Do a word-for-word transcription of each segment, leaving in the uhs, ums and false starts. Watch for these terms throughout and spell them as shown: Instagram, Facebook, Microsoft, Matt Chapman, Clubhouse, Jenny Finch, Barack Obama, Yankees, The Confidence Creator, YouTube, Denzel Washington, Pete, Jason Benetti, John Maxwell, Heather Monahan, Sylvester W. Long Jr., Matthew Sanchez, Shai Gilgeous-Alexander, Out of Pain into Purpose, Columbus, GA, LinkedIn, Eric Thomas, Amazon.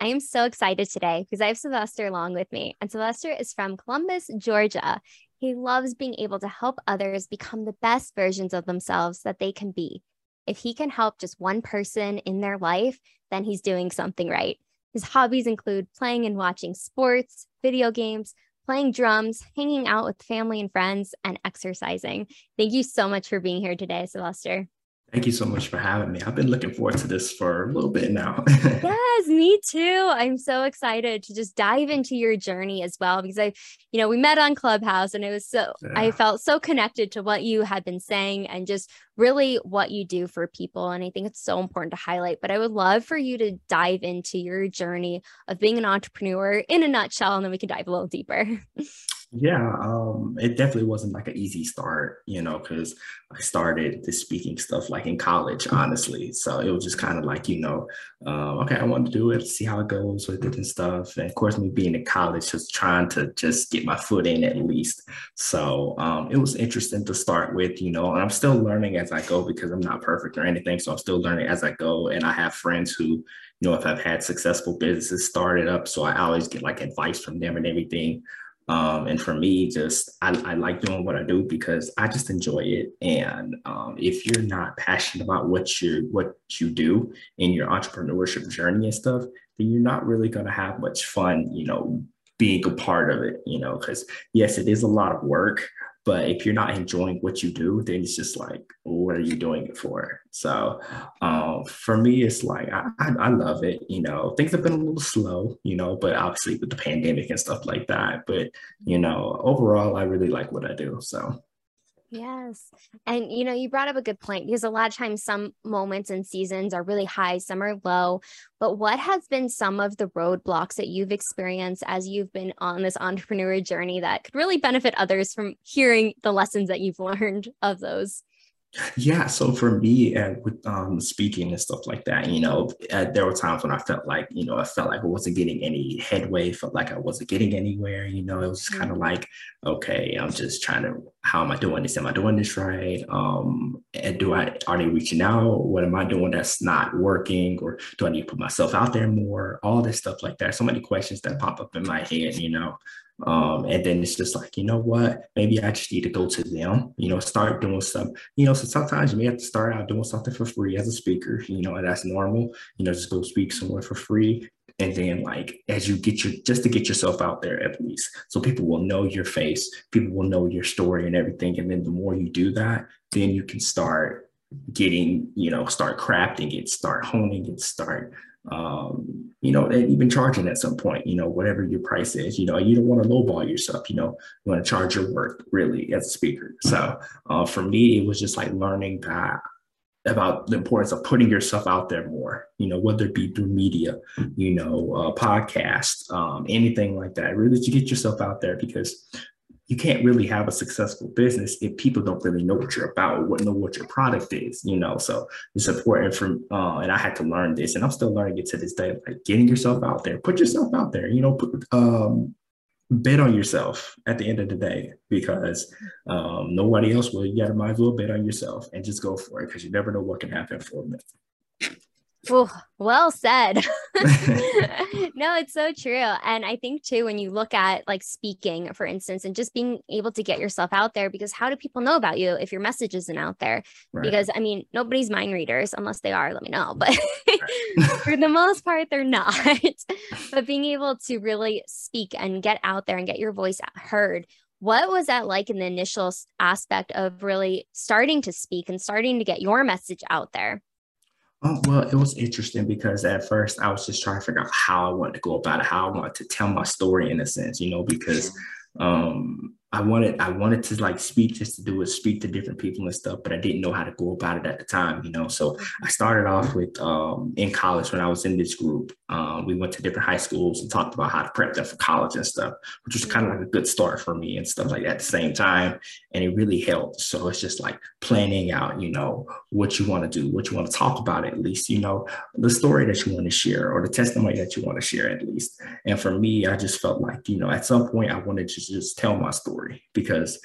I am so excited today because I have Sylvester Long with me, and Sylvester is from Columbus, Georgia. He loves being able to help others become the best versions of themselves that they can be. If he can help just one person in their life, then he's doing something right. His hobbies include playing and watching sports, video games, playing drums, hanging out with family and friends, and exercising. Thank you so much for being here today, Sylvester. Thank you so much for having me. I've been looking forward to this for a little bit now. Yes, me too. I'm so excited to just dive into your journey as well, because I, you know, we met on Clubhouse and it was so, yeah. I felt so connected to what you had been saying and just really what you do for people. And I think it's so important to highlight, but I would love for you to dive into your journey of being an entrepreneur in a nutshell, and then we can dive a little deeper. Yeah, um, it definitely wasn't like an easy start, you know, because I started the speaking stuff like in college, honestly. So it was just kind of like, you know, uh, okay, I want to do it, see how it goes with it and stuff. And of course, me being in college, just trying to just get my foot in at least. So um, it was interesting to start with, you know, and I'm still learning as I go because I'm not perfect or anything. So I'm still learning as I go. And I have friends who, you know, if I've had successful businesses started up, so I always get like advice from them and everything. Um, and for me, just I, I like doing what I do because I just enjoy it. And um, if you're not passionate about what you what you do in your entrepreneurship journey and stuff, then you're not really going to have much fun, you know, being a part of it, you know, because, yes, it is a lot of work. But if you're not enjoying what you do, then it's just like, what are you doing it for? So um, for me, it's like, I, I, I love it. You know, things have been a little slow, you know, but obviously with the pandemic and stuff like that. But, you know, overall, I really like what I do. So. Yes. And, you know, you brought up a good point because a lot of times some moments and seasons are really high, some are low, but what has been some of the roadblocks that you've experienced as you've been on this entrepreneur journey that could really benefit others from hearing the lessons that you've learned of those? Yeah. So for me, uh, with um, speaking and stuff like that, you know, uh, there were times when I felt like, you know, I felt like I wasn't getting any headway, felt like I wasn't getting anywhere, you know, it was kind of like, okay, I'm just trying to, how am I doing this? Am I doing this right? Um, and do I, are they reaching out? What am I doing that's not working? Or do I need to put myself out there more? All this stuff like that. So many questions that pop up in my head, you know. Um, and then it's just like, you know what, maybe I just need to go to them, you know, start doing some, you know, so sometimes you may have to start out doing something for free as a speaker, you know, and that's normal, you know, just go speak somewhere for free. And then like, as you get your, just to get yourself out there at least, so people will know your face, people will know your story and everything. And then the more you do that, then you can start getting, you know, start crafting it, start honing it, start um you know, and even charging at some point, you know, whatever your price is, you know, you don't want to lowball yourself, you know, you want to charge your worth really as a speaker. So uh, for me, it was just like learning that about the importance of putting yourself out there more, you know, whether it be through media, you know, uh, podcast, um, anything like that, really to get yourself out there, because you can't really have a successful business if people don't really know what you're about, or what know what your product is, you know. So it's important for, uh, and I had to learn this, and I'm still learning it to this day. Like getting yourself out there, put yourself out there, you know, put, um, bet on yourself at the end of the day, because um, nobody else will. You gotta might as well bet on yourself and just go for it, because you never know what can happen for a minute. Oh, well said. No, it's so true. And I think too, when you look at like speaking, for instance, and just being able to get yourself out there, because how do people know about you if your message isn't out there? Right. Because I mean, nobody's mind readers, unless they are, let me know. But for the most part, they're not. But being able to really speak and get out there and get your voice heard. What was that like in the initial aspect of really starting to speak and starting to get your message out there? Oh, well, it was interesting because at first I was just trying to figure out how I wanted to go about it, how I wanted to tell my story in a sense, you know, because um, I wanted, I wanted to like speak, just to do is speak to different people and stuff, but I didn't know how to go about it at the time, you know? So I started off with, um, in college when I was in this group, um, we went to different high schools and talked about how to prep them for college and stuff, which was kind of like a good start for me and stuff like that at the same time. And it really helped. So it's just like planning out, you know, what you want to do, what you want to talk about, at least, you know, the story that you want to share or the testimony that you want to share at least. And for me, I just felt like, you know, at some point I wanted to just tell my story. Because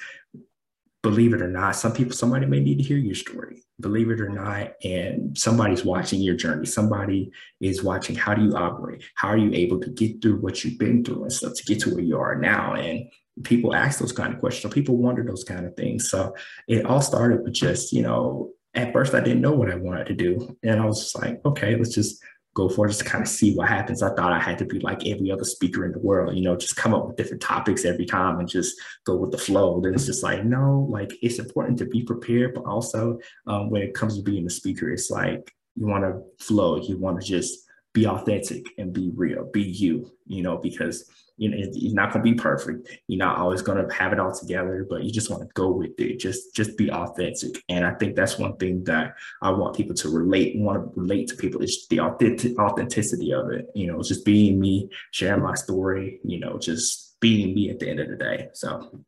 believe it or not, some people, somebody may need to hear your story, believe it or not. And somebody's watching your journey. Somebody is watching, how do you operate? How are you able to get through what you've been through and stuff to get to where you are now? And people ask those kind of questions. People wonder those kind of things. So it all started with just, you know, at first I didn't know what I wanted to do. And I was just like, okay, let's just go for it, just to kind of see what happens. I thought I had to be like every other speaker in the world, you know, just come up with different topics every time and just go with the flow. Then it's just like, no, like it's important to be prepared, but also um, when it comes to being a speaker, it's like, you want to flow. You want to just be authentic and be real, be you, you know, because you know, it's not going to be perfect. You're not always going to have it all together, but you just want to go with it. Just, just be authentic. And I think that's one thing that I want people to relate, want to relate to people is the authentic, authenticity of it. You know, just being me, sharing my story, you know, just being me at the end of the day. So.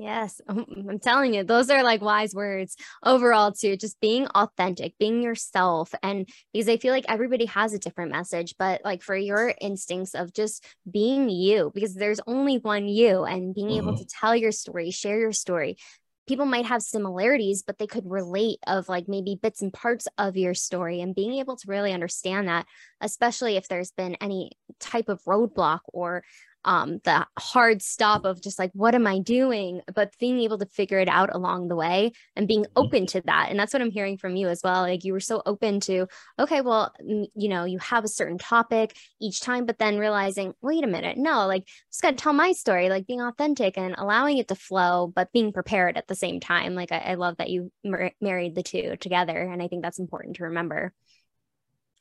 Yes. I'm telling you, those are like wise words overall too, just being authentic, being yourself. And because I feel like everybody has a different message, but like for your instincts of just being you, because there's only one you, and being mm-hmm. able to tell your story, share your story. People might have similarities, but they could relate of like maybe bits and parts of your story, and being able to really understand that, especially if there's been any type of roadblock or um, the hard stop of just like, what am I doing? But being able to figure it out along the way and being open to that. And that's what I'm hearing from you as well. Like you were so open to, okay, well, you know, you have a certain topic each time, but then realizing, wait a minute, no, like I just got to tell my story, like being authentic and allowing it to flow, but being prepared at the same time. Like I, I love that you mar- married the two together. And I think that's important to remember.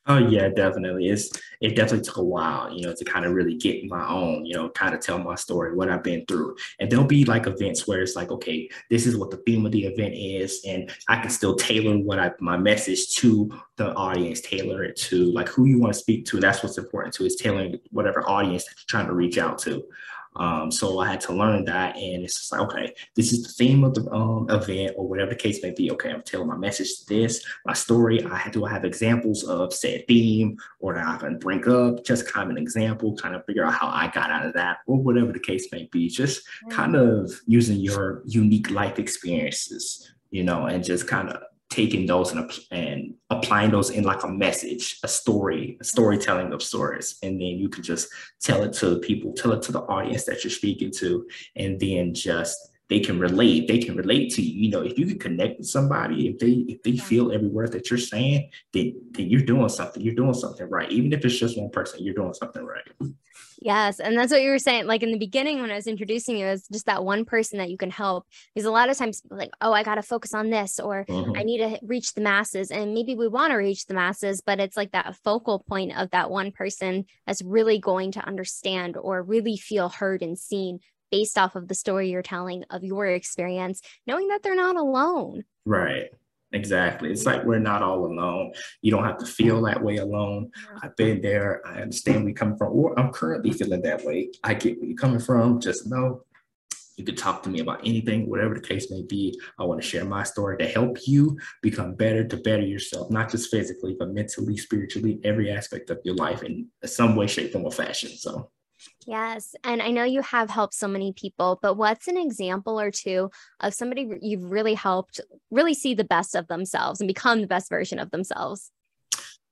Oh yeah, definitely. It's, it definitely took a while, you know, to kind of really get my own, you know, kind of tell my story, what I've been through. And there'll be like events where it's like, okay, this is what the theme of the event is. And I can still tailor what I, my message to the audience, tailor it to like who you want to speak to. That's what's important too, is tailoring whatever audience that you're trying to reach out to. Um, so I had to learn that, and it's just like, okay, this is the theme of the um, event or whatever the case may be. Okay, I'm telling my message to this, my story. I had to have examples of said theme, or that I can bring up just kind of an example, kind of figure out how I got out of that or whatever the case may be. Just kind of using your unique life experiences, you know, and just kind of taking those and, and applying those in like a message, a story, a storytelling of stories. And then you can just tell it to the people, tell it to the audience that you're speaking to. And then just, they can relate, they can relate to you. You know, if you can connect with somebody, if they, if they feel every word that you're saying, then, then you're doing something, you're doing something right. Even if it's just one person, you're doing something right. Yes. And that's what you were saying. Like in the beginning, when I was introducing you, it's just that one person that you can help, because a lot of times like, oh, I got to focus on this, or mm-hmm. I need to reach the masses. And maybe we want to reach the masses, but it's like that focal point of that one person that's really going to understand or really feel heard and seen based off of the story you're telling of your experience, knowing that they're not alone. Right. Exactly. It's like we're not all alone. You don't have to feel that way alone. I've been there. I understand where you come from, or I'm currently feeling that way. I get where you're coming from. Just know you can talk to me about anything, whatever the case may be. I want to share my story to help you become better, to better yourself, not just physically, but mentally, spiritually, every aspect of your life in some way, shape, form, or fashion. So. Yes. And I know you have helped so many people, but what's an example or two of somebody you've really helped really see the best of themselves and become the best version of themselves?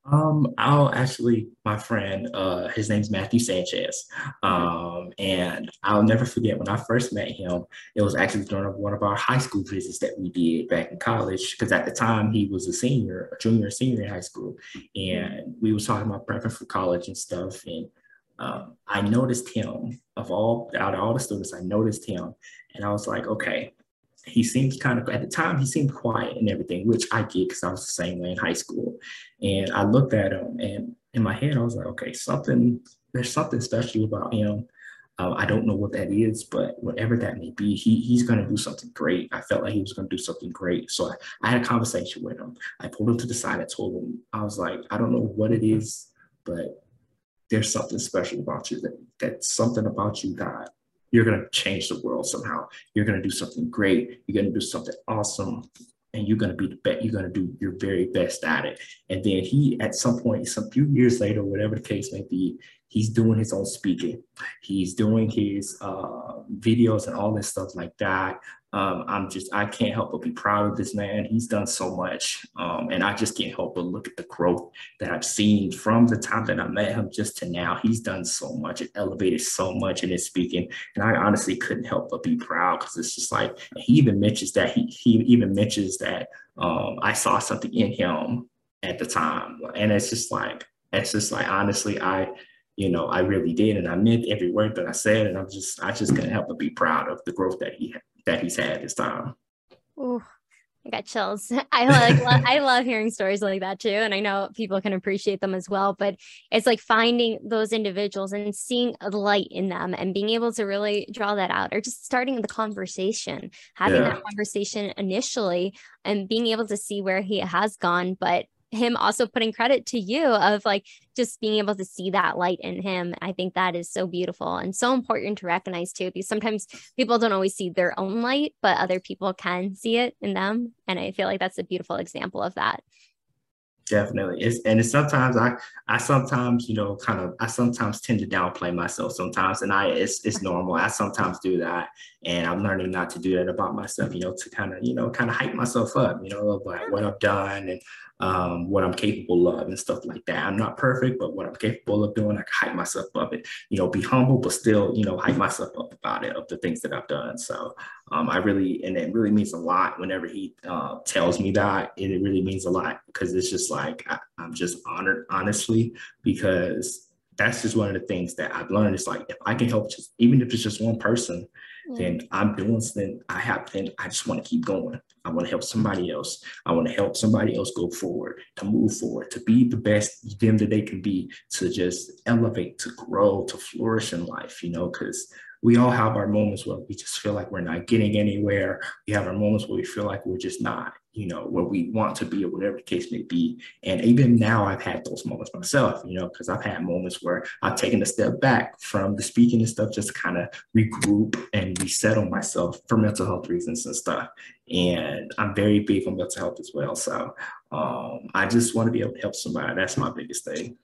Um, I'll actually, my friend, uh, his name's Matthew Sanchez. Um, and I'll never forget when I first met him, it was actually during one of our high school visits that we did back in college. Cause at the time he was a senior, a junior, senior in high school. And we were talking about prepping for college and stuff. And Um, I noticed him of all out of all the students, I noticed him, and I was like, okay, he seems kind of, at the time he seemed quiet and everything, which I get because I was the same way in high school. And I looked at him, and in my head I was like, okay, something, there's something special about him. Uh, I don't know what that is, but whatever that may be, he he's going to do something great. I felt like he was going to do something great. So I, I had a conversation with him. I pulled him to the side. I told him, I was like, I don't know what it is, but there's something special about you, that that's something about you that you're going to change the world somehow. You're going to do something great. You're going to do something awesome. And you're going to be the best. You're going to do your very best at it. And then he, at some point, some few years later, whatever the case may be, he's doing his own speaking. He's doing his uh, videos and all this stuff like that. Um, I'm just, I can't help but be proud of this man. He's done so much. Um, and I just can't help but look at the growth that I've seen from the time that I met him just to now. He's done so much and elevated so much in his speaking. And I honestly couldn't help but be proud, because it's just like, he even mentions that, he, he even mentions that um, I saw something in him at the time. And it's just like, it's just like, honestly, I, you know, I really did. And I meant every word that I said. And I'm just, I just couldn't help but be proud of the growth that he had. that he's had this time. Oh, I got chills. I like, lo- I love hearing stories like that too. And I know people can appreciate them as well, but it's like finding those individuals and seeing a light in them and being able to really draw that out, or just starting the conversation, having yeah. that conversation initially and being able to see where he has gone, but him also putting credit to you of like just being able to see that light in him. I think that is so beautiful and so important to recognize too, because sometimes people don't always see their own light, but other people can see it in them. And I feel like that's a beautiful example of that. Definitely. It's, and it's sometimes I, I sometimes, you know, kind of, I sometimes tend to downplay myself sometimes, and I, it's, it's normal. I sometimes do that, and I'm learning not to do that about myself, you know, to kind of, you know, kind of hype myself up, you know, like what I've done and um, what I'm capable of and stuff like that. I'm not perfect, but what I'm capable of doing, I can hype myself up and, you know, be humble, but still, you know, hype myself up about it, of the things that I've done. So um, I really, and it really means a lot whenever he uh, tells me that. It, it really means a lot, because it's just like, I, I'm just honored, honestly, because that's just one of the things that I've learned. It's like, if I can help just, even if it's just one person, yeah. then I'm doing something I have, then I just want to keep going. I want to help somebody else. I want to help somebody else go forward, to move forward, to be the best them that they can be, to just elevate, to grow, to flourish in life, you know, because we all have our moments where we just feel like we're not getting anywhere. We have our moments where we feel like we're just not, you know, where we want to be, or whatever the case may be. And even now I've had those moments myself, you know, because I've had moments where I've taken a step back from the speaking and stuff, just kind of regroup and resettle myself for mental health reasons and stuff. And I'm very big on mental health as well. So um, I just want to be able to help somebody. That's my biggest thing.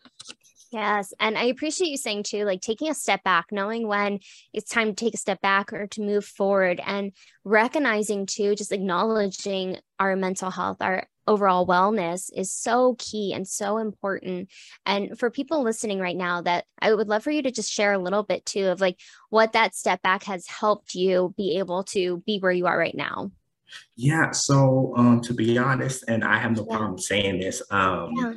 Yes. And I appreciate you saying too, like taking a step back, knowing when it's time to take a step back or to move forward, and recognizing too, just acknowledging our mental health, our overall wellness is so key and so important. And for people listening right now, that I would love for you to just share a little bit too of like what that step back has helped you be able to be where you are right now. Yeah. So um, to be honest, and I have no yeah. problem saying this, um, yeah.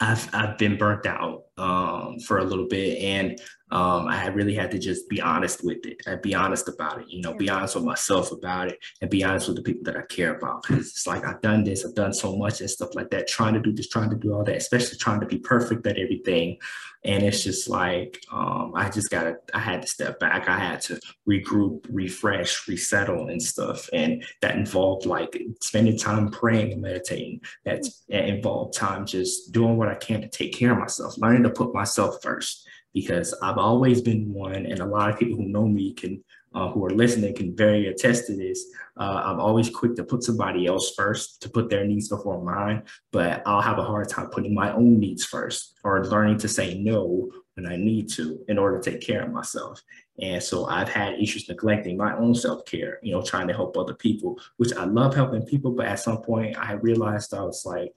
I've I've been burnt out um, for a little bit, and um, I really had to just be honest with it. I'd be honest about it, you know, be honest with myself about it, and be honest with the people that I care about. It's like, I've done this, I've done so much and stuff like that, trying to do this, trying to do all that, especially trying to be perfect at everything. And it's just like, um, I just got to, I had to step back. I had to regroup, refresh, resettle and stuff. And that involved like spending time praying and meditating. That's, that involved time just doing what I can to take care of myself, learning to put myself first, because I've always been one. And a lot of people who know me can, uh, who are listening can very attest to this. Uh, I'm always quick to put somebody else first, to put their needs before mine, but I'll have a hard time putting my own needs first, or learning to say no when I need to in order to take care of myself. And so I've had issues neglecting my own self-care, you know, trying to help other people, which I love helping people. But at some point I realized I was like,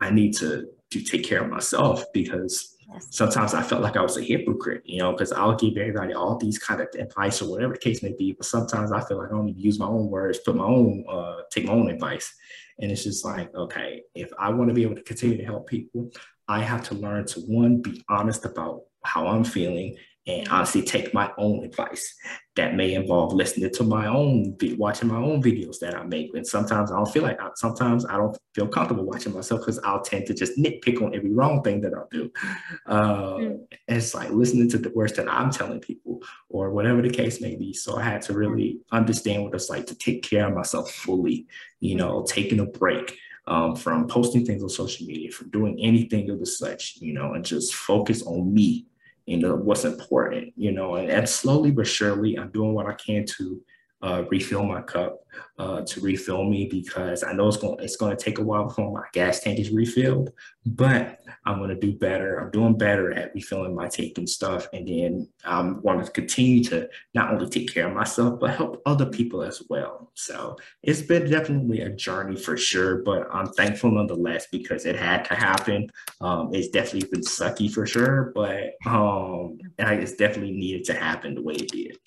I need to, to take care of myself, because sometimes I felt like I was a hypocrite, you know, because I'll give everybody all these kind of advice or whatever the case may be. But sometimes I feel like I don't even use my own words, put my own, uh, take my own advice. And it's just like, okay, if I want to be able to continue to help people, I have to learn to, one, be honest about how I'm feeling, and honestly take my own advice. That may involve listening to my own, watching my own videos that I make. And sometimes I don't feel like, I, sometimes I don't feel comfortable watching myself because I'll tend to just nitpick on every wrong thing that I'll do. Uh, mm. And it's like listening to the words that I'm telling people or whatever the case may be. So I had to really understand what it's like to take care of myself fully, you know, taking a break. Um, from posting things on social media, from doing anything of the such, you know, and just focus on me and uh, what's important, you know, and, and slowly but surely I'm doing what I can to uh, refill my cup, uh, to refill me, because I know it's going it's going to take a while before my gas tank is refilled, but I'm going to do better. I'm doing better at refilling my tank and stuff. And then I'm going to continue to not only take care of myself, but help other people as well. So it's been definitely a journey for sure, but I'm thankful nonetheless because it had to happen. Um, it's definitely been sucky for sure, but um, it's definitely needed to happen the way it did.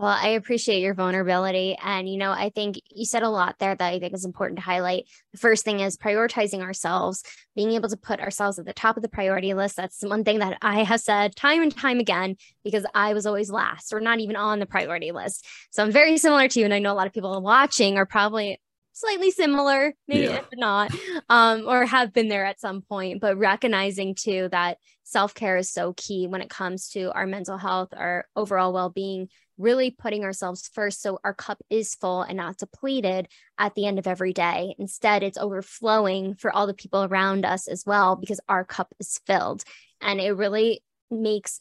Well, I appreciate your vulnerability. And, you know, I think you said a lot there that I think is important to highlight. The first thing is prioritizing ourselves, being able to put ourselves at the top of the priority list. That's one thing that I have said time and time again, because I was always last or not even on the priority list. So I'm very similar to you. And I know a lot of people watching are probably slightly similar, maybe yeah. if not, um, or have been there at some point, but recognizing too that self-care is so key when it comes to our mental health, our overall well-being, really putting ourselves first so our cup is full and not depleted at the end of every day. Instead, it's overflowing for all the people around us as well, because our cup is filled. And it really makes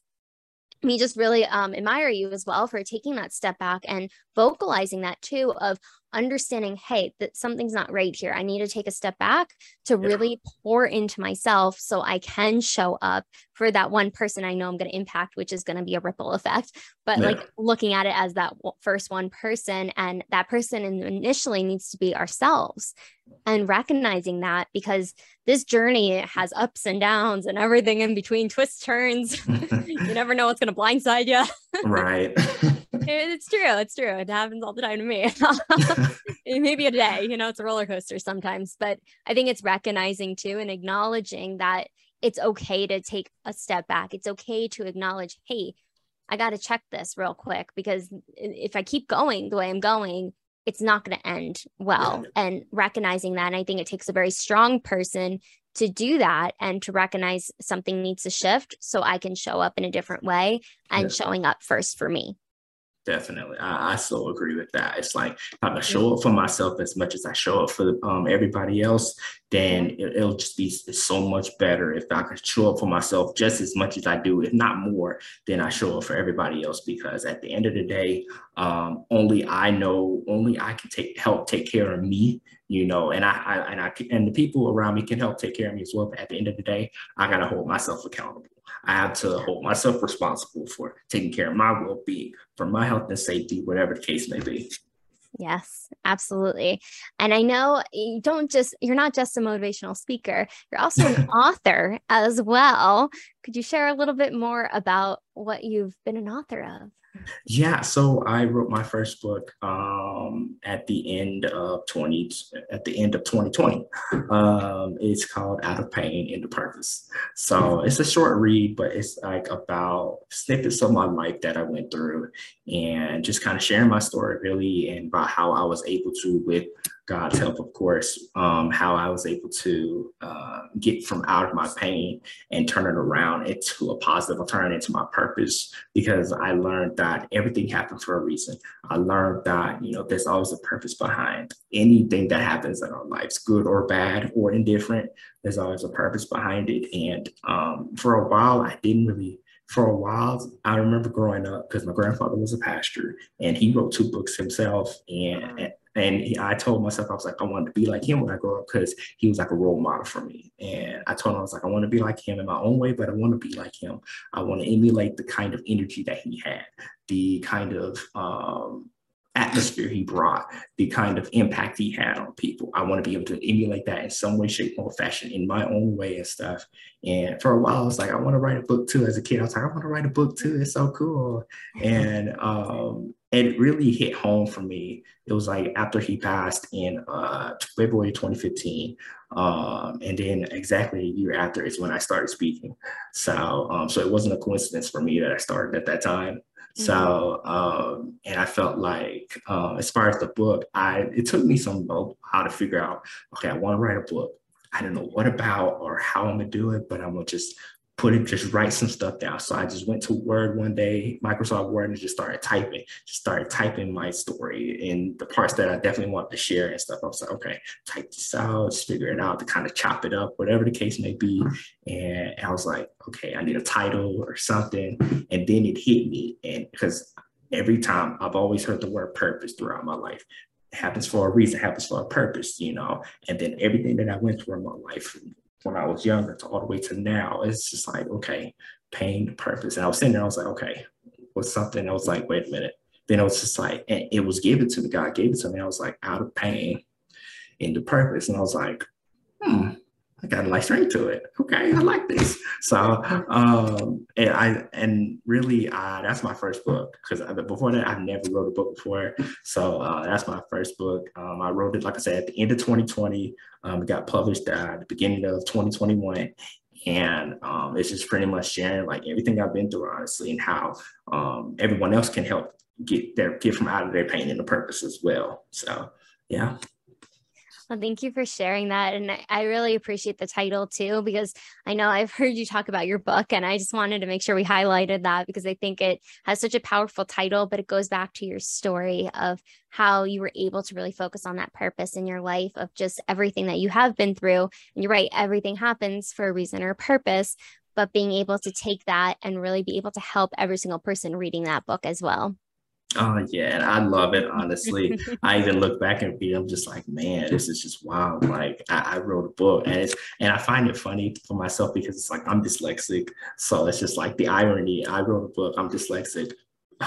me just really um, admire you as well for taking that step back and vocalizing that too, of understanding, hey, that something's not right here. I need to take a step back to really yeah. pour into myself so I can show up for that one person I know I'm going to impact, which is going to be a ripple effect. But yeah. like looking at it as that first one person, and that person initially needs to be ourselves, and recognizing that, because this journey has ups and downs and everything in between, twists, turns. You never know what's going to blindside you. Right. It's true. It's true. It happens all the time to me. Maybe a day, you know, it's a roller coaster sometimes, but I think it's recognizing too and acknowledging that it's okay to take a step back. It's okay to acknowledge, hey, I got to check this real quick, because if I keep going the way I'm going, it's not going to end well. Yeah. And recognizing that. And I think it takes a very strong person to do that and to recognize something needs to shift so I can show up in a different way, and yeah. showing up first for me. Definitely. I, I so agree with that. It's like, if I show up for myself as much as I show up for um, everybody else, then it, it'll just be so much better if I can show up for myself just as much as I do, if not more, than I show up for everybody else. Because at the end of the day, um, only I know, only I can take help take care of me, you know, and I, I and I and the people around me can help take care of me as well. But at the end of the day, I gotta hold myself accountable. I have to hold myself responsible for taking care of my well-being, for my health and safety, whatever the case may be. Yes, absolutely. And I know you don't just, you're not just a motivational speaker, you're also an author as well. Could you share a little bit more about what you've been an author of? Yeah, so I wrote my first book um, at the end of twenty at the end of twenty twenty. Um, it's called Out of Pain into Purpose. So it's a short read, but it's like about snippets of my life that I went through, and just kind of sharing my story really, and about how I was able to, with God's help, of course, um, how I was able to uh, get from out of my pain and turn it around into a positive, turn it into my purpose, because I learned that everything happens for a reason. I learned that, you know, there's always a purpose behind anything that happens in our lives, good or bad or indifferent. There's always a purpose behind it. And um, for a while, I didn't really For a while, I remember growing up, because my grandfather was a pastor and he wrote two books himself. And and he, I told myself, I was like, I wanted to be like him when I grow up, because he was like a role model for me. And I told him, I was like, I want to be like him in my own way, but I want to be like him. I want to emulate the kind of energy that he had, the kind of um, atmosphere he brought, the kind of impact he had on people. I want to be able to emulate that in some way, shape, or fashion in my own way and stuff. And for a while, I was like, I want to write a book too. As a kid, I was like, I want to write a book too. It's so cool. And um, it really hit home for me. It was like after he passed in uh, February twenty fifteen. Um, and then exactly a year after is when I started speaking. So, um, so it wasn't a coincidence for me that I started at that time. So, um, and I felt like, uh, as far as the book, I, it took me some how to figure out, okay, I want to write a book. I don't know what about or how I'm going to do it, but I'm going to just put it, just write some stuff down. So I just went to Word one day, Microsoft Word, and just started typing, just started typing my story and the parts that I definitely wanted to share and stuff. I was like, okay, type this out, just figure it out, to kind of chop it up, whatever the case may be. And I was like, okay, I need a title or something. And then it hit me. And because every time I've always heard the word purpose throughout my life. It happens for a reason, it happens for a purpose, you know? And then everything that I went through in my life, when I was younger to all the way to now, it's just like, okay, pain to purpose. And I was sitting there, I was like, okay, what's something? I was like, wait a minute. Then I was just like, and it was given to me. God gave it to me. I was like, out of pain into purpose. And I was like, hmm, I got a light string to it. Okay, I like this. So, um, and I, and really, uh, that's my first book, because before that, I never wrote a book before. So uh, that's my first book. Um, I wrote it, like I said, at the end of twenty twenty. Um, it got published at the beginning of twenty twenty-one. And um, it's just pretty much sharing like everything I've been through, honestly, and how um, everyone else can help get their, get from out of their pain into purpose as well. So, yeah. Well, thank you for sharing that. And I really appreciate the title too, because I know I've heard you talk about your book, and I just wanted to make sure we highlighted that, because I think it has such a powerful title, but it goes back to your story of how you were able to really focus on that purpose in your life of just everything that you have been through. And you're right, everything happens for a reason or a purpose, but being able to take that and really be able to help every single person reading that book as well. Oh, yeah. And I love it. Honestly, I even look back and be, I'm just like, man, this is just wild. Like I, I wrote a book, and it's, and I find it funny for myself, because it's like, I'm dyslexic. So it's just like the irony. I wrote a book. I'm dyslexic.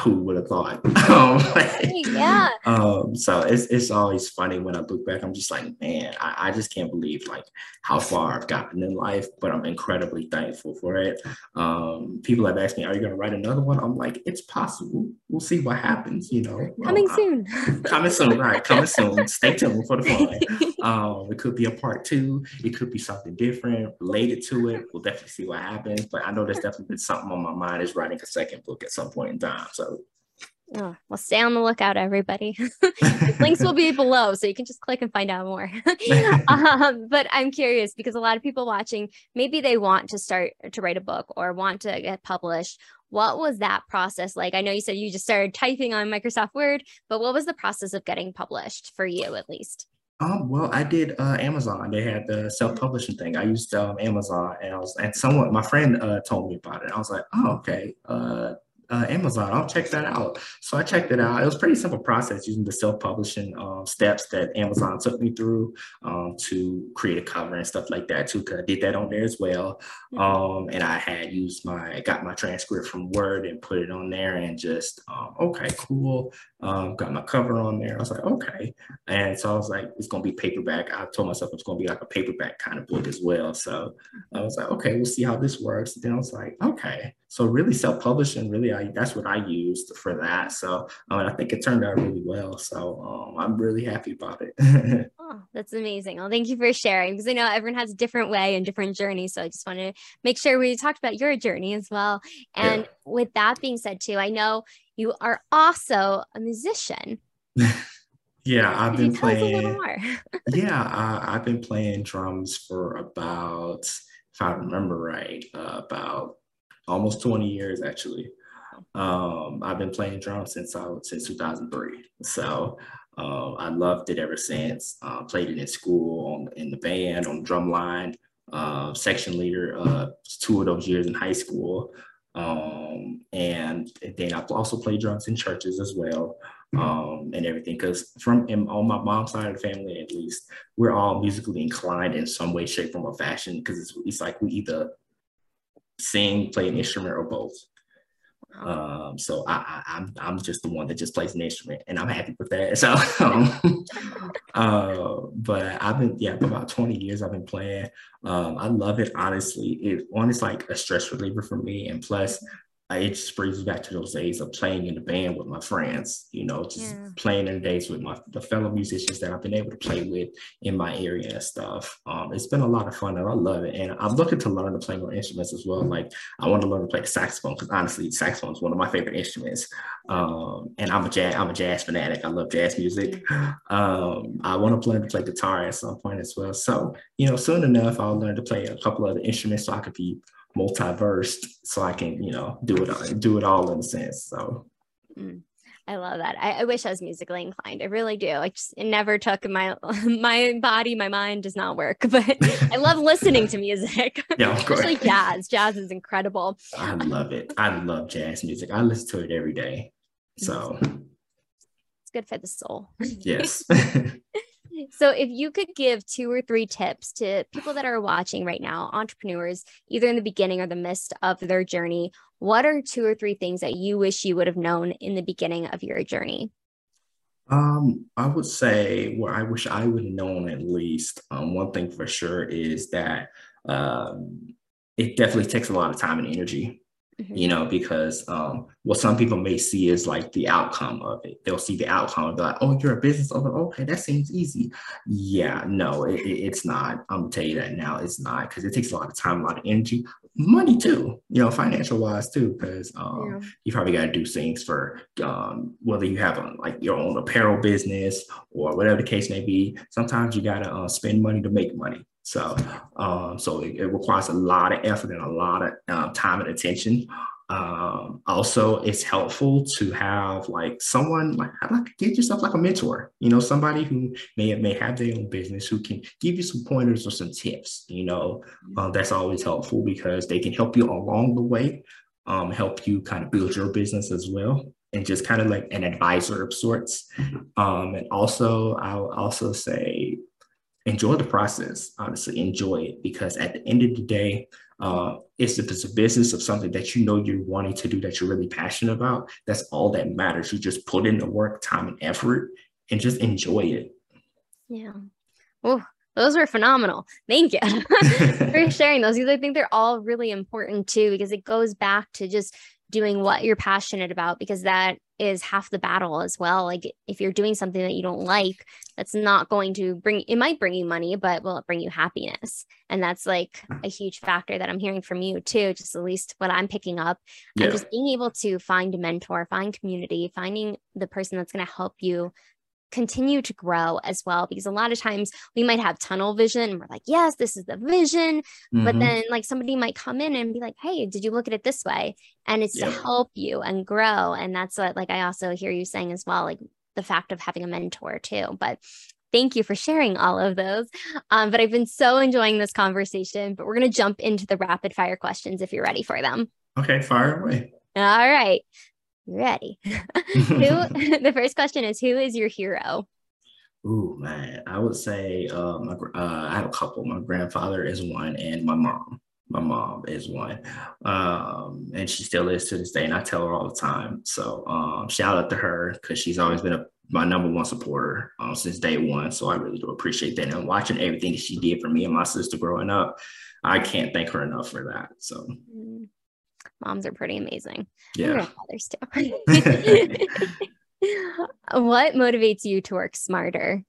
Who would have thought? um, like, yeah. Um, so it's, it's always funny when I look back, I'm just like, man, I, I just can't believe like how far I've gotten in life, but I'm incredibly thankful for it. Um, people have asked me, are you going to write another one? I'm like, it's possible. We'll see what happens, you know. Coming um, soon. I, coming soon, right. Coming soon. Stay tuned for the fun. Um, it could be a part two. It could be something different related to it. We'll definitely see what happens. But I know there's definitely been something on my mind is writing a second book at some point in time. So, oh, well, stay on the lookout, everybody. Links will be below, so you can just click and find out more. um, but I'm curious, because a lot of people watching, maybe they want to start to write a book or want to get published. What was that process like? I know you said you just started typing on Microsoft Word, but what was the process of getting published for you, at least? Um, well, I did uh, Amazon. They had the self-publishing thing. I used um, Amazon, and I was, and someone, my friend, uh, told me about it. I was like, oh, okay. Uh, Uh, Amazon, I'll check that out. So I checked it out. It was a pretty simple process using the self-publishing um, steps that Amazon took me through um, to create a cover and stuff like that too, because I did that on there as well. Um, and I had used my, got my transcript from Word and put it on there, and just, um, okay, cool. Um, got my cover on there. I was like, okay. And so I was like, it's going to be paperback. I told myself it's going to be like a paperback kind of book as well. So I was like, okay, we'll see how this works. Then I was like, okay. So really self-publishing, really, I, that's what I used for that. So um, I think it turned out really well. So um, I'm really happy about it. Oh, that's amazing. Well, thank you for sharing, because I know everyone has a different way and different journey. So I just want to make sure we talked about your journey as well. And yeah. With that being said too, I know you are also a musician. Yeah, I've been playing. Tell us a little more. yeah, I, I've been playing drums for about, if I remember right, uh, about almost twenty years actually. Um, I've been playing drums since I since two thousand three. So uh, I loved it ever since. Uh, played it in school, on, in the band, on the drum line, uh, section leader. Uh, two of those years in high school. Um, and then I also play drums in churches as well, um, and everything, because from on my mom's side of the family, at least, we're all musically inclined in some way, shape, form, or fashion, because it's, it's like we either sing, play an instrument, or both. Um, so I, I, I'm I'm just the one that just plays an instrument, and I'm happy with that. So, um, uh, but I've been yeah for about twenty years I've been playing. Um, I love it honestly. It one is like a stress reliever for me, and plus it just brings me back to those days of playing in the band with my friends, you know, just yeah. playing in the days with my the fellow musicians that I've been able to play with in my area and stuff. Um, it's been a lot of fun and I love it. And I'm looking to learn to play more instruments as well. Like I want to learn to play the saxophone because honestly, saxophone is one of my favorite instruments. Um, and I'm a jazz, I'm a jazz fanatic. I love jazz music. Um, I want to learn to play guitar at some point as well. So, you know, soon enough, I'll learn to play a couple other instruments so I could be multiversed, so I can, you know, do it all, do it all in a sense. So mm, I love that. I, I wish I was musically inclined. I really do. I just it never took my my body, my mind does not work, but I love listening to music. Yeah, of course. Especially jazz. Jazz is incredible. I love it. I love jazz music. I listen to it every day. So it's good for the soul. Yes. So if you could give two or three tips to people that are watching right now, entrepreneurs, either in the beginning or the midst of their journey, what are two or three things that you wish you would have known in the beginning of your journey? Um, I would say, well, I wish I would have known at least um, one thing for sure is that um, it definitely takes a lot of time and energy. You know, because um, what some people may see is like the outcome of it. They'll see the outcome. They're like, oh, you're a business owner. Okay, that seems easy. Yeah, no, it, it's not. I'm going to tell you that now. It's not because it takes a lot of time, a lot of energy, money too, you know, financial wise too, because um, yeah. you probably got to do things for um, whether you have a, like your own apparel business or whatever the case may be. Sometimes you got to uh, spend money to make money. So, um, so it, it requires a lot of effort and a lot of uh, time and attention. Um, also, it's helpful to have like someone like, like get yourself like a mentor, you know, somebody who may may have their own business who can give you some pointers or some tips. You know, uh, that's always helpful because they can help you along the way, um, help you kind of build your business as well, and just kind of like an advisor of sorts. Um, and also, I'll also say, enjoy the process, honestly, enjoy it, because at the end of the day, uh, it's, if it's a business of something that you know you're wanting to do, that you're really passionate about, that's all that matters. You just put in the work, time, and effort, and just enjoy it. Yeah. Oh, those were phenomenal. Thank you for sharing those, because I think they're all really important too, because it goes back to just doing what you're passionate about, because that is half the battle as well. Like if you're doing something that you don't like, that's not going to bring, it might bring you money, but will it bring you happiness? And that's like a huge factor that I'm hearing from you too, just at least what I'm picking up. Yeah. And just being able to find a mentor, find community, finding the person that's going to help you continue to grow as well, because a lot of times we might have tunnel vision and we're like, yes, this is the vision, mm-hmm. but then like somebody might come in and be like, hey, did you look at it this way? And it's yeah. to help you and grow. And that's what, like, I also hear you saying as well, like the fact of having a mentor too. But thank you for sharing all of those. Um, but I've been so enjoying this conversation, but we're going to jump into the rapid fire questions if you're ready for them. Okay, fire away. All right. Ready. Who? The first question is, who is your hero? Ooh, man, I would say uh, my, uh, I have a couple. My grandfather is one, and my mom. My mom is one, um, and she still is to this day. And I tell her all the time. So um, shout out to her because she's always been a, my number one supporter um, since day one. So I really do appreciate that. And watching everything that she did for me and my sister growing up, I can't thank her enough for that. So. Mm. Moms are pretty amazing. Yeah. Grandfathers too. What motivates you to work smarter?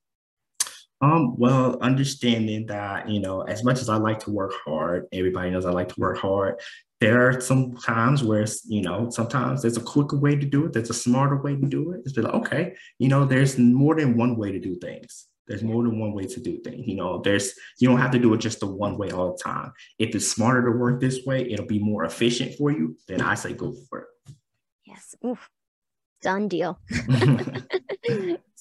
Um, well, understanding that, you know, as much as I like to work hard, everybody knows I like to work hard. There are some times where, you know, sometimes there's a quicker way to do it. There's a smarter way to do it. It's been like, okay, you know, there's more than one way to do things. There's more than one way to do things. You know, there's, you don't have to do it just the one way all the time. If it's smarter to work this way, it'll be more efficient for you. Then I say go for it. Yes. Oof. Done deal. So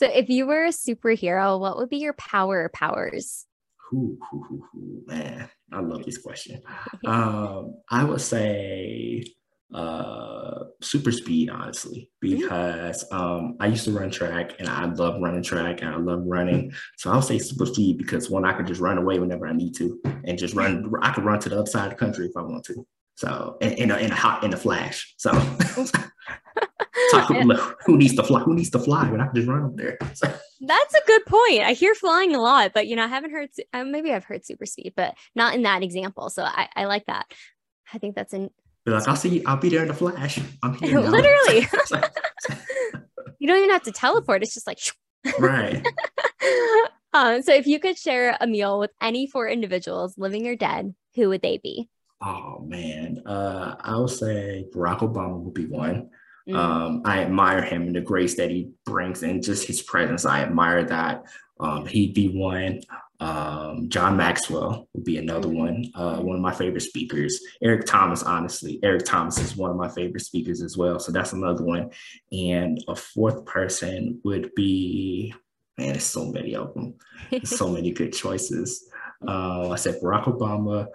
if you were a superhero, what would be your power or powers? Ooh, ooh, ooh, ooh, man, I love this question. Um, I would say uh super speed, honestly, because um I used to run track and I love running track and I love running, so I'll say super speed because one, I could just run away whenever I need to and just run. I could run to the other side of the country if I want to, So in a in a hot in a flash. So talk, who needs to fly? Who needs to fly when I can just run up there? So. That's a good point. I hear flying a lot, but you know, I haven't heard. Uh, maybe I've heard super speed, but not in that example. So I, I like that. I think that's in. Be like, I'll see you. I'll be there in a flash. I'm here. Literally. So, so. You don't even have to teleport. It's just like. Right. um, so if you could share a meal with any four individuals, living or dead, who would they be? Oh, man. Uh, I would say Barack Obama would be one. Mm-hmm. Um, I admire him and the grace that he brings and just his presence. I admire that. Um, he'd be one. Um, John Maxwell would be another mm-hmm. one. Uh, one of my favorite speakers. Eric Thomas, honestly. Eric Thomas is one of my favorite speakers as well. So that's another one. And a fourth person would be, man, there's so many of them. There's so many good choices. Uh, I said Barack Obama,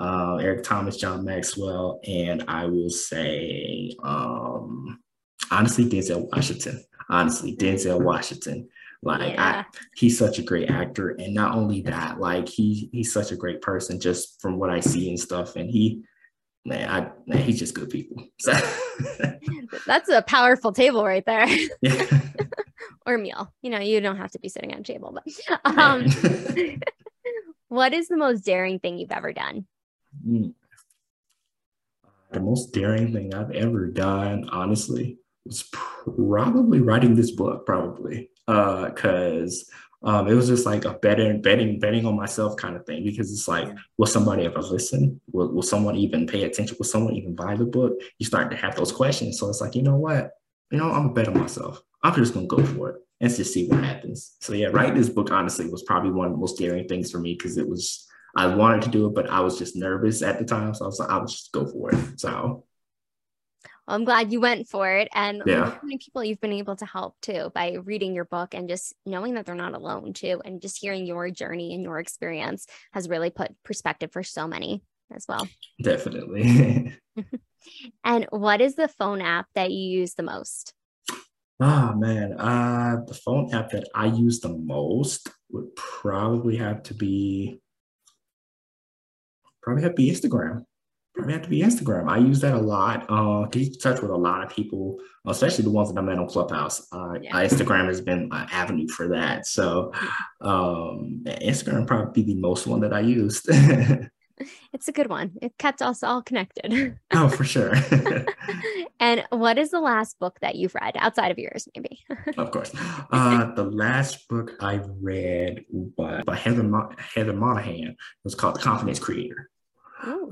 uh, Eric Thomas, John Maxwell, and I will say, um, honestly, Denzel Washington. Honestly, Denzel Washington. Like yeah. I, he's such a great actor, and not only that, like he he's such a great person, just from what I see and stuff. And he, man, I man, he's just good people. So. That's a powerful table right there. Yeah. Or meal. You know, you don't have to be sitting on a table, but. Um, what is the most daring thing you've ever done? The most daring thing I've ever done, honestly, was probably writing this book, probably. Uh, cause um, it was just like a betting, betting, betting on myself kind of thing, because it's like, will somebody ever listen? Will, will someone even pay attention? Will someone even buy the book? You start to have those questions. So it's like, you know what? You know, I'm a bet on myself. I'm just going to go for it and just see what happens. So yeah, writing this book, honestly, was probably one of the most daring things for me, because it was, I wanted to do it, but I was just nervous at the time. So I was like, I'll just go for it. So. Well, I'm glad you went for it. And yeah. How many people you've been able to help too by reading your book and just knowing that they're not alone too. And just hearing your journey and your experience has really put perspective for so many as well. Definitely. And what is the phone app that you use the most? Oh, man. Uh, the phone app that I use the most would probably have to be, probably have to be Instagram. Probably have to be Instagram. I use that a lot. Uh, get in touch with a lot of people, especially the ones that I met on Clubhouse. Uh, yeah. Instagram has been an avenue for that. So um, Instagram probably be the most one that I used. It's a good one. It kept us all connected. Oh, for sure. And what is the last book that you've read outside of yours, maybe? Of course. Uh, the last book I read was by Heather, Mon- Heather Monahan. It was called The Confidence Creator.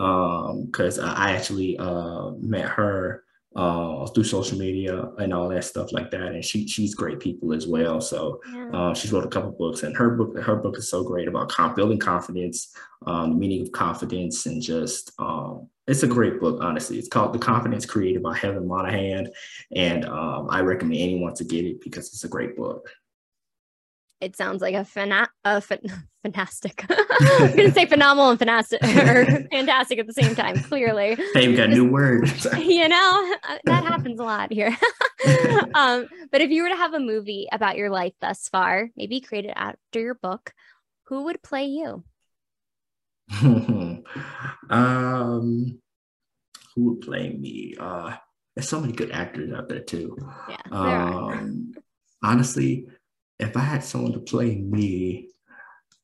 Um, because I actually uh, met her uh, through social media and all that stuff like that, and she she's great people as well. So yeah. uh, she's wrote a couple books, and her book her book is so great about com- building confidence, um, the meaning of confidence, and just um, it's a great book. Honestly, it's called The Confidence Creator by Heather Monahan, and um, I recommend anyone to get it because it's a great book. It sounds like a fana- a fan- fantastic. I'm going to say phenomenal and fantastic, or fantastic at the same time, clearly. Hey, we got new words. You know, that happens a lot here. um, but if you were to have a movie about your life thus far, maybe created after your book, who would play you? um, who would play me? Uh, there's so many good actors out there, too. Yeah, there um, are. Honestly, if I had someone to play me,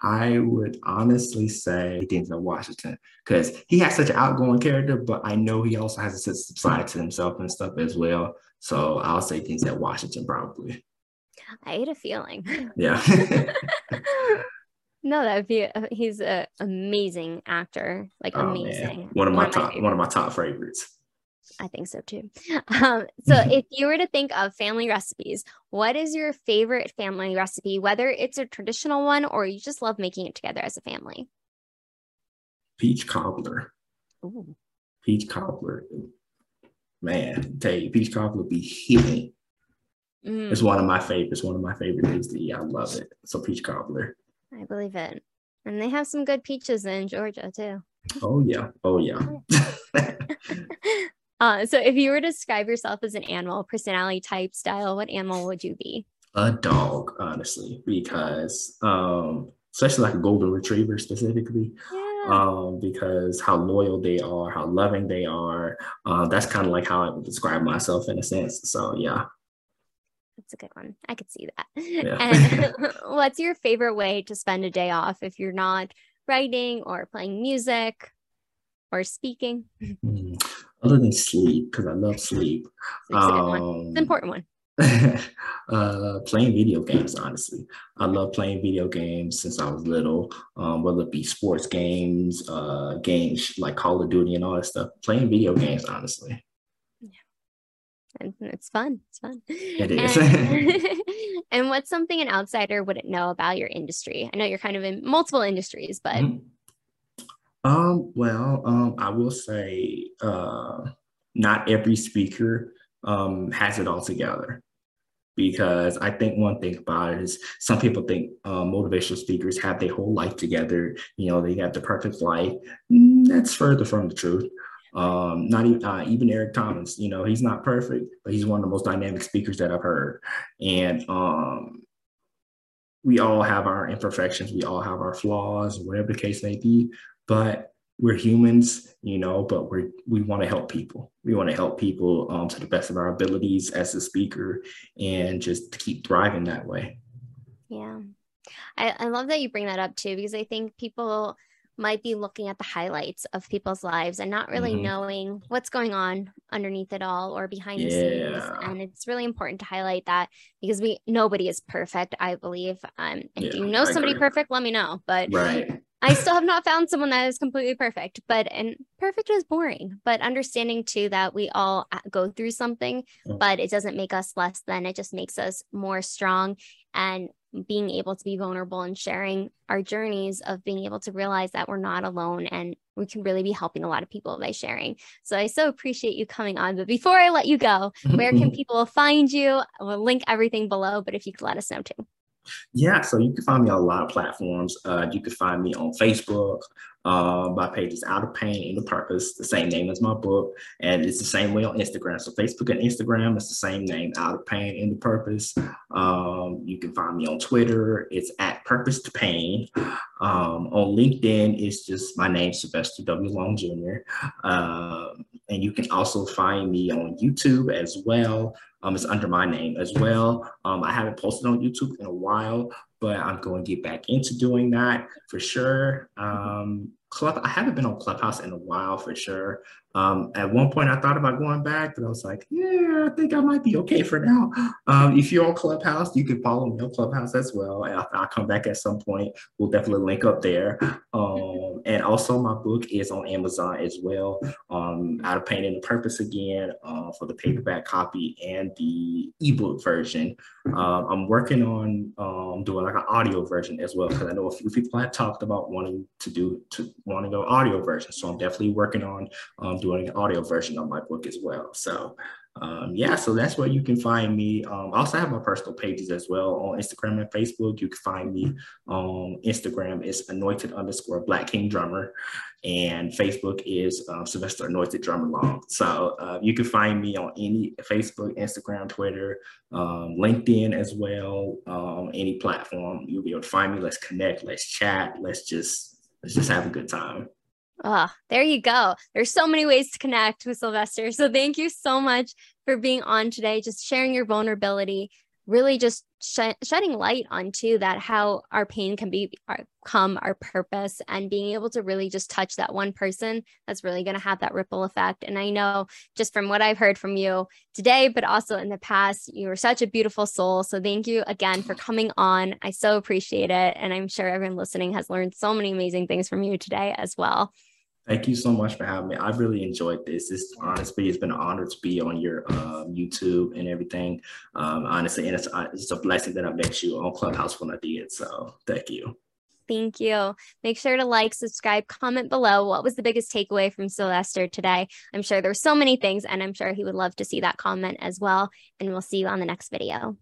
I would honestly say Denzel Washington, because he has such an outgoing character, but I know he also has a side to himself and stuff as well. So I'll say Denzel Washington probably. I hate a feeling. Yeah. No, that would be a, he's an amazing actor, like oh, amazing. Man. One of my one top, of my one of my top favorites. I think so too. Um, so if you were to think of family recipes, what is your favorite family recipe, whether it's a traditional one or you just love making it together as a family? Peach cobbler. Ooh. Peach cobbler. Man, I tell you, peach cobbler be hitting. Mm. It's one of my favorites, one of my favorite things to eat. I love it. So peach cobbler. I believe it. And they have some good peaches in Georgia too. Oh yeah. Oh yeah. Uh, so if you were to describe yourself as an animal, personality type, style, what animal would you be? A dog, honestly, because um, especially like a golden retriever specifically. Yeah. um, because how loyal they are, how loving they are. Uh, that's kind of like how I would describe myself in a sense. So, yeah. That's a good one. I could see that. Yeah. And what's your favorite way to spend a day off if you're not writing or playing music or speaking? Mm, other than sleep, because I love sleep. That's um, a good one. It's an important one. uh playing video games, honestly. I love playing video games since I was little, um whether it be sports games, uh games like Call of Duty and all that stuff. Playing video games, honestly. Yeah, and it's fun. It's fun. It is. And, and what's something an outsider wouldn't know about your industry? I know you're kind of in multiple industries, but um well um I will say uh not every speaker um has it all together. Because I think one thing about it is some people think uh, motivational speakers have their whole life together. You know, they have the perfect life. That's further from the truth. Um, not even, uh, even Eric Thomas, you know, he's not perfect, but he's one of the most dynamic speakers that I've heard. And um, we all have our imperfections. We all have our flaws, whatever the case may be. But we're humans, you know, but we're, we want to help people. We want to help people um, to the best of our abilities as a speaker and just to keep thriving that way. Yeah. I, I love that you bring that up too, because I think people might be looking at the highlights of people's lives and not really mm-hmm. knowing what's going on underneath it all or behind yeah. the scenes. And it's really important to highlight that, because we, nobody is perfect, I believe. Um, if yeah, you know somebody perfect, let me know. But right. I still have not found someone that is completely perfect, but and perfect is boring, but understanding too that we all go through something, but it doesn't make us less than, it just makes us more strong, and being able to be vulnerable and sharing our journeys of being able to realize that we're not alone and we can really be helping a lot of people by sharing. So I so appreciate you coming on, but before I let you go, where can people find you? We'll link everything below, but if you could let us know too. Yeah, so you can find me on a lot of platforms. Uh, you can find me on Facebook. Uh, my page is Out of Pain into Purpose, the same name as my book. And it's the same way on Instagram. So Facebook and Instagram, it's the same name, Out of Pain into Purpose. Um, you can find me on Twitter. It's at Purpose to Pain. Um, on LinkedIn, it's just my name, Sylvester W. Long Junior Uh, and you can also find me on YouTube as well. Um, it's under my name as well. Um, I haven't posted on YouTube in a while, but I'm going to get back into doing that for sure. Um, Club, I haven't been on Clubhouse in a while for sure. Um, at one point, I thought about going back, but I was like, yeah, I think I might be okay for now. Um, if you're on Clubhouse, you can follow me on Clubhouse as well. And I'll, I'll come back at some point. We'll definitely link up there. Um, and also, my book is on Amazon as well. Um, Out of Pain into Purpose again uh, for the paperback copy and the ebook version. Um, I'm working on um, doing like an audio version as well, because I know a few people have talked about wanting to do to want to go audio version. So I'm definitely working on um, doing an audio version of my book as well. So um, yeah, so that's where you can find me. Um, I also have my personal pages as well on Instagram and Facebook. You can find me on Instagram is anointed underscore Black King Drummer, and Facebook is uh, Sylvester Anointed Drummer Long. So uh, you can find me on any Facebook, Instagram, Twitter, um, LinkedIn as well, um, any platform. You'll be able to find me. Let's connect. Let's chat. Let's just let's just have a good time. Oh, there you go. There's so many ways to connect with Sylvester. So thank you so much for being on today, just sharing your vulnerability, really just sh- shedding light onto that, how our pain can be our, become our purpose, and being able to really just touch that one person that's really going to have that ripple effect. And I know just from what I've heard from you today, but also in the past, you were such a beautiful soul. So thank you again for coming on. I so appreciate it. And I'm sure everyone listening has learned so many amazing things from you today as well. Thank you so much for having me. I really enjoyed this. This honestly, it's been an honor to be on your uh, YouTube and everything. Um, honestly, and it's, it's a blessing that I met you on Clubhouse when I did. So thank you. Thank you. Make sure to like, subscribe, comment below. What was the biggest takeaway from Sylvester today? I'm sure there were so many things, and I'm sure he would love to see that comment as well. And we'll see you on the next video.